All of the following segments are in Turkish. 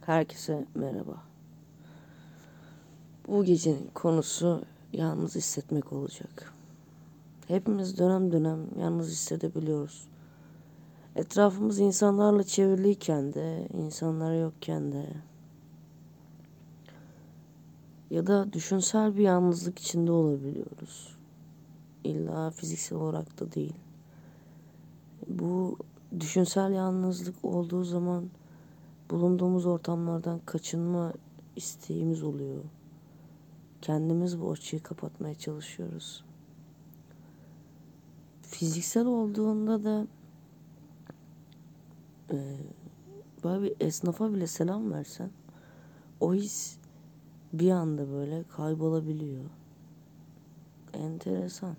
Herkese merhaba. Bu gecenin konusu yalnız hissetmek olacak. Hepimiz dönem dönem yalnız hissedebiliyoruz. Etrafımız insanlarla çevriliyken de, insanlara yokken de ya da düşünsel bir yalnızlık içinde olabiliyoruz. İlla fiziksel olarak da değil. Bu düşünsel yalnızlık olduğu zaman bulunduğumuz ortamlardan kaçınma isteğimiz oluyor. Kendimiz bu açığı kapatmaya çalışıyoruz. Fiziksel olduğunda da böyle bir esnafa bile selam versen o his bir anda böyle kaybolabiliyor. Enteresan.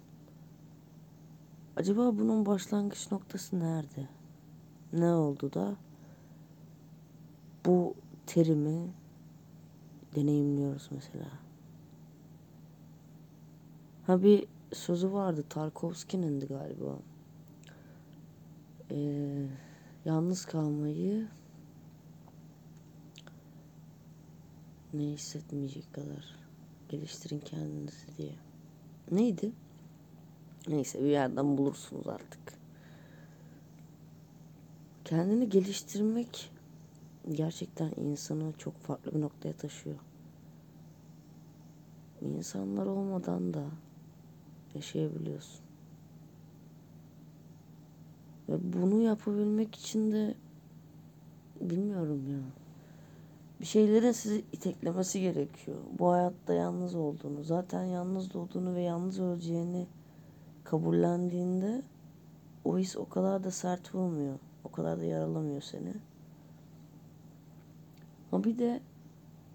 Acaba bunun başlangıç noktası nerede? Ne oldu da bu terimi deneyimliyoruz mesela? Bir sözü vardı, Tarkovski'nindi galiba. Yalnız kalmayı ne hissetmeyecek kadar geliştirin kendinizi diye. Neydi? Neyse, bir yerden bulursunuz artık. Kendini geliştirmek gerçekten insanı çok farklı bir noktaya taşıyor. İnsanlar olmadan da yaşayabiliyorsun. Ve bunu yapabilmek için de bilmiyorum ya, bir şeylerin sizi iteklemesi gerekiyor. Bu hayatta yalnız olduğunu, zaten yalnız doğduğunu ve yalnız öleceğini kabullendiğinde o his o kadar da sert olmuyor. O kadar da yaralamıyor seni. Ama bir de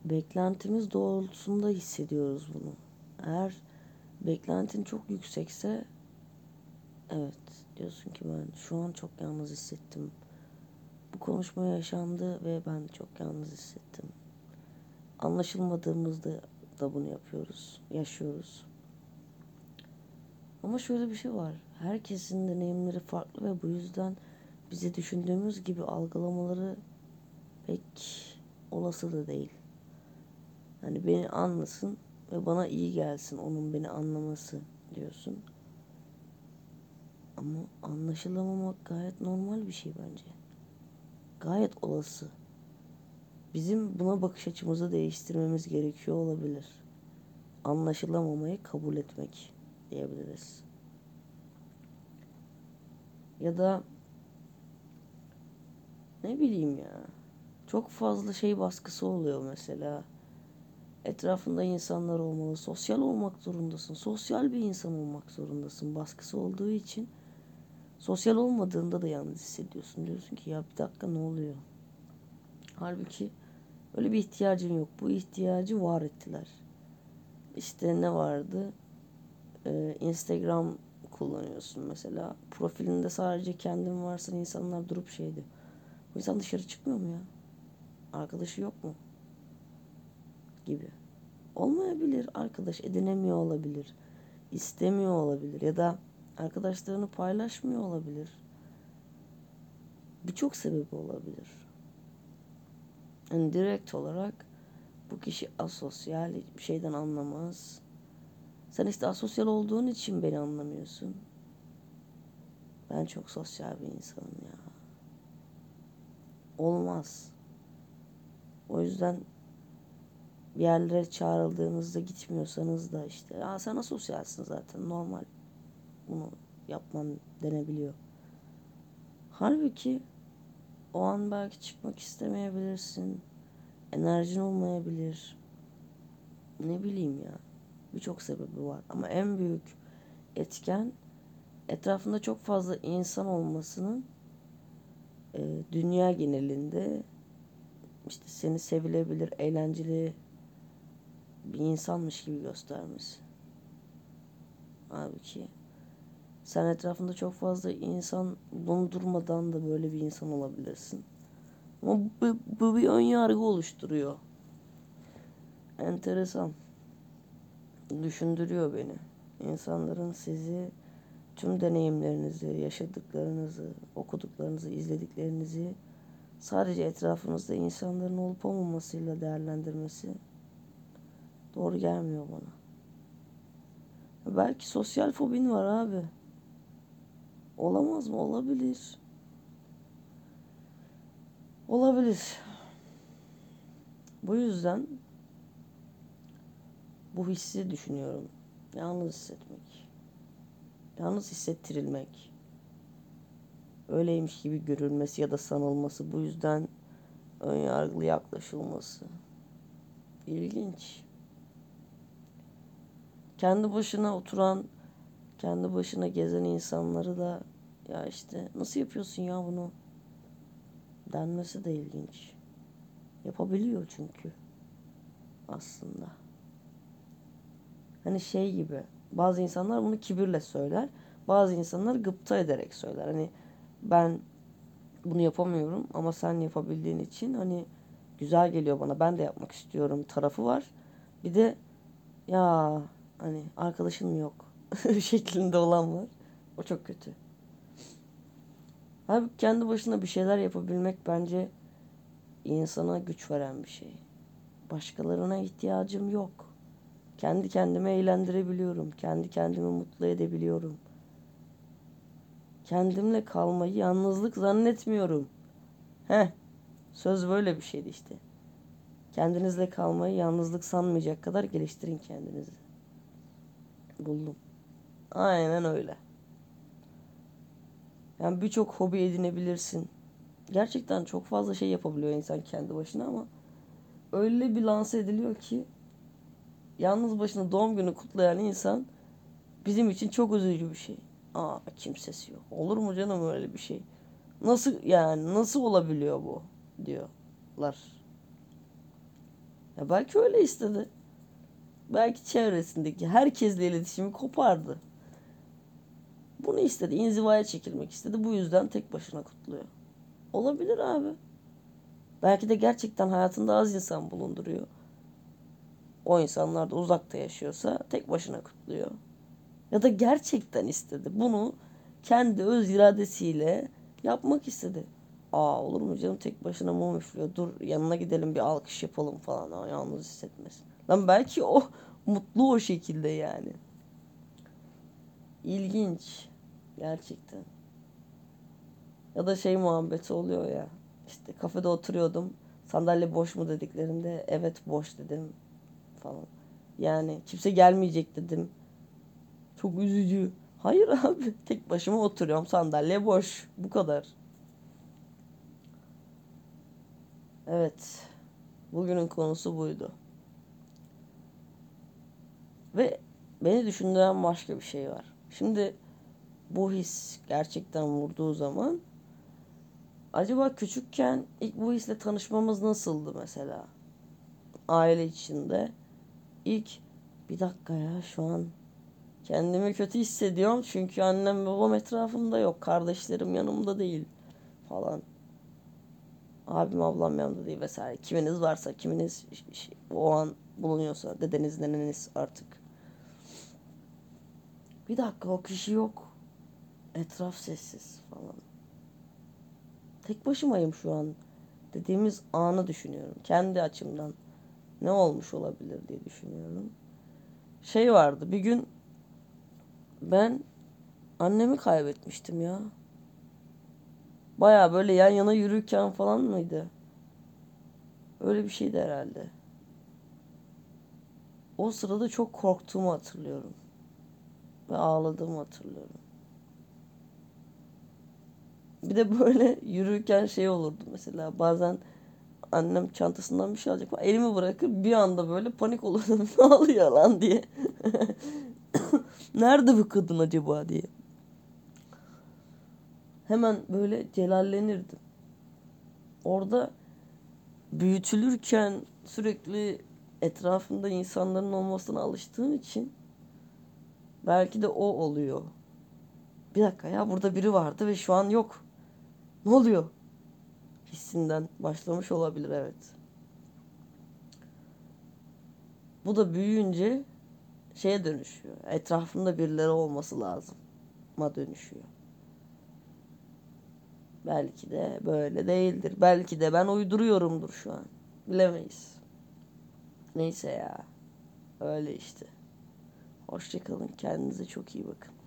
beklentimiz doğrultusunda hissediyoruz bunu. Eğer beklentin çok yüksekse, evet, diyorsun ki ben şu an çok yalnız hissettim. Bu konuşma yaşandı ve ben çok yalnız hissettim. Anlaşılmadığımızda da bunu yapıyoruz, yaşıyoruz. Ama şöyle bir şey var. Herkesin deneyimleri farklı ve bu yüzden bize düşündüğümüz gibi algılamaları pek olası da değil. Hani beni anlasın ve bana iyi gelsin onun beni anlaması diyorsun. Ama anlaşılamamak gayet normal bir şey bence. Gayet olası. Bizim buna bakış açımızı değiştirmemiz gerekiyor olabilir. Anlaşılamamayı kabul etmek diyebiliriz. Ya da ne bileyim ya. Çok fazla şey baskısı oluyor mesela. Etrafında insanlar olmalı, sosyal olmak zorundasın, sosyal bir insan olmak zorundasın baskısı olduğu için sosyal olmadığında da yalnız hissediyorsun. Diyorsun ki ya bir dakika, ne oluyor? Halbuki öyle bir ihtiyacın yok. Bu ihtiyacı var ettiler. İşte ne vardı? Instagram kullanıyorsun mesela. Profilinde sadece kendin varsa insanlar durup şeydi. Bu insan dışarı çıkmıyor mu ya? Arkadaşı yok mu? Gibi. Olmayabilir, arkadaş edinemiyor olabilir, istemiyor olabilir ya da arkadaşlarını paylaşmıyor olabilir. Birçok sebebi olabilir. Yani direkt olarak bu kişi asosyal, hiçbir şeyden anlamaz. Sen işte asosyal olduğun için beni anlamıyorsun. Ben çok sosyal bir insanım ya. Olmaz. O yüzden bir yerlere çağrıldığınızda gitmiyorsanız da işte sen asosyalsın zaten, normal, bunu yapman denebiliyor. Halbuki o an belki çıkmak istemeyebilirsin, enerjin olmayabilir, ne bileyim ya, birçok sebebi var. Ama en büyük etken etrafında çok fazla insan olmasının dünya genelinde işte seni sevilebilir, eğlenceli bir insanmış gibi göstermesi. Halbuki sen etrafında çok fazla insan bulundurmadan da böyle bir insan olabilirsin. Ama bu bir ön yargı oluşturuyor. Enteresan. Düşündürüyor beni. İnsanların sizi, tüm deneyimlerinizi, yaşadıklarınızı, okuduklarınızı, izlediklerinizi sadece etrafımızda insanların olup olmamasıyla değerlendirmesi doğru gelmiyor bana. Belki sosyal fobin var abi. Olamaz mı? Olabilir. Olabilir. Bu yüzden bu hissi düşünüyorum. Yalnız hissetmek. Yalnız hissettirilmek. Öyleymiş gibi görülmesi ya da sanılması. Bu yüzden önyargılı yaklaşılması. İlginç. Kendi başına oturan, kendi başına gezen insanları da ya işte nasıl yapıyorsun ya bunu denmesi de ilginç. Yapabiliyor çünkü aslında. Hani şey gibi, bazı insanlar bunu kibirle söyler, bazı insanlar gıpta ederek söyler. Hani ben bunu yapamıyorum ama sen yapabildiğin için hani güzel geliyor bana, ben de yapmak istiyorum tarafı var. Bir de ya hani arkadaşın mı yok şeklinde olan var. O çok kötü. Abi kendi başına bir şeyler yapabilmek bence insana güç veren bir şey. Başkalarına ihtiyacım yok. Kendi kendime eğlendirebiliyorum. Kendi kendimi mutlu edebiliyorum. Kendimle kalmayı yalnızlık zannetmiyorum. Söz böyle bir şeydi işte. Kendinizle kalmayı yalnızlık sanmayacak kadar geliştirin kendinizi. Buldum. Aynen öyle. Yani birçok hobi edinebilirsin. Gerçekten çok fazla şey yapabiliyor insan kendi başına ama öyle bir lanse ediliyor ki yalnız başına doğum günü kutlayan insan bizim için çok üzücü bir şey. Kimsesi yok. Olur mu canım öyle bir şey? Nasıl yani, nasıl olabiliyor bu diyorlar. Ya belki öyle istedi. Belki çevresindeki herkesle iletişimi kopardı. Bunu istedi. İnzivaya çekilmek istedi. Bu yüzden tek başına kutluyor. Olabilir abi. Belki de gerçekten hayatında az insan bulunduruyor. O insanlar da uzakta yaşıyorsa tek başına kutluyor. Ya da gerçekten istedi. Bunu kendi öz iradesiyle yapmak istedi. Olur mu canım tek başına mum üflüyor. Dur yanına gidelim bir alkış yapalım falan. Yalnız hissetmesin. Lan belki o mutlu o şekilde yani. İlginç. Gerçekten. Ya da şey muhabbeti oluyor ya. İşte kafede oturuyordum. Sandalye boş mu dediklerinde evet boş dedim falan. Yani kimse gelmeyecek dedim. Çok üzücü. Hayır abi. Tek başıma oturuyorum. Sandalye boş. Bu kadar. Evet. Bugünün konusu buydu. Ve beni düşündüren başka bir şey var. Şimdi bu his gerçekten vurduğu zaman acaba küçükken ilk bu hisle tanışmamız nasıldı mesela? Aile içinde ilk bir dakika ya şu an kendimi kötü hissediyorum çünkü annem babam etrafımda yok. Kardeşlerim yanımda değil falan. Abim ablam yanımda değil vesaire. Kiminiz varsa kiminiz o an bulunuyorsa dedeniz neneniz artık. Bir dakika o kişi yok. Etraf sessiz falan. Tek başımayım şu an dediğimiz anı düşünüyorum. Kendi açımdan ne olmuş olabilir diye düşünüyorum. Şey vardı bir gün ben annemi kaybetmiştim ya. Bayağı böyle yan yana yürürken falan mıydı? Öyle bir şeydi herhalde. O sırada çok korktuğumu hatırlıyorum. Ve ağladığımı hatırlıyorum. Bir de böyle yürürken şey olurdu mesela. Bazen annem çantasından bir şey alacak. Elimi bırakır bir anda böyle panik olurdum. Ne oluyor lan diye. Nerede bu kadın acaba diye. Hemen böyle celallenirdim. Orada büyütülürken sürekli etrafında insanların olmasına alıştığım için belki de o oluyor. Bir dakika ya burada biri vardı ve şu an yok. Ne oluyor? Hissinden başlamış olabilir evet. Bu da büyüyünce şeye dönüşüyor. Etrafında birileri olması lazım. Ma dönüşüyor. Belki de böyle değildir. Belki de ben uyduruyorumdur şu an. Bilemeyiz. Neyse ya. Öyle işte. Hoşça kalın. Kendinize çok iyi bakın.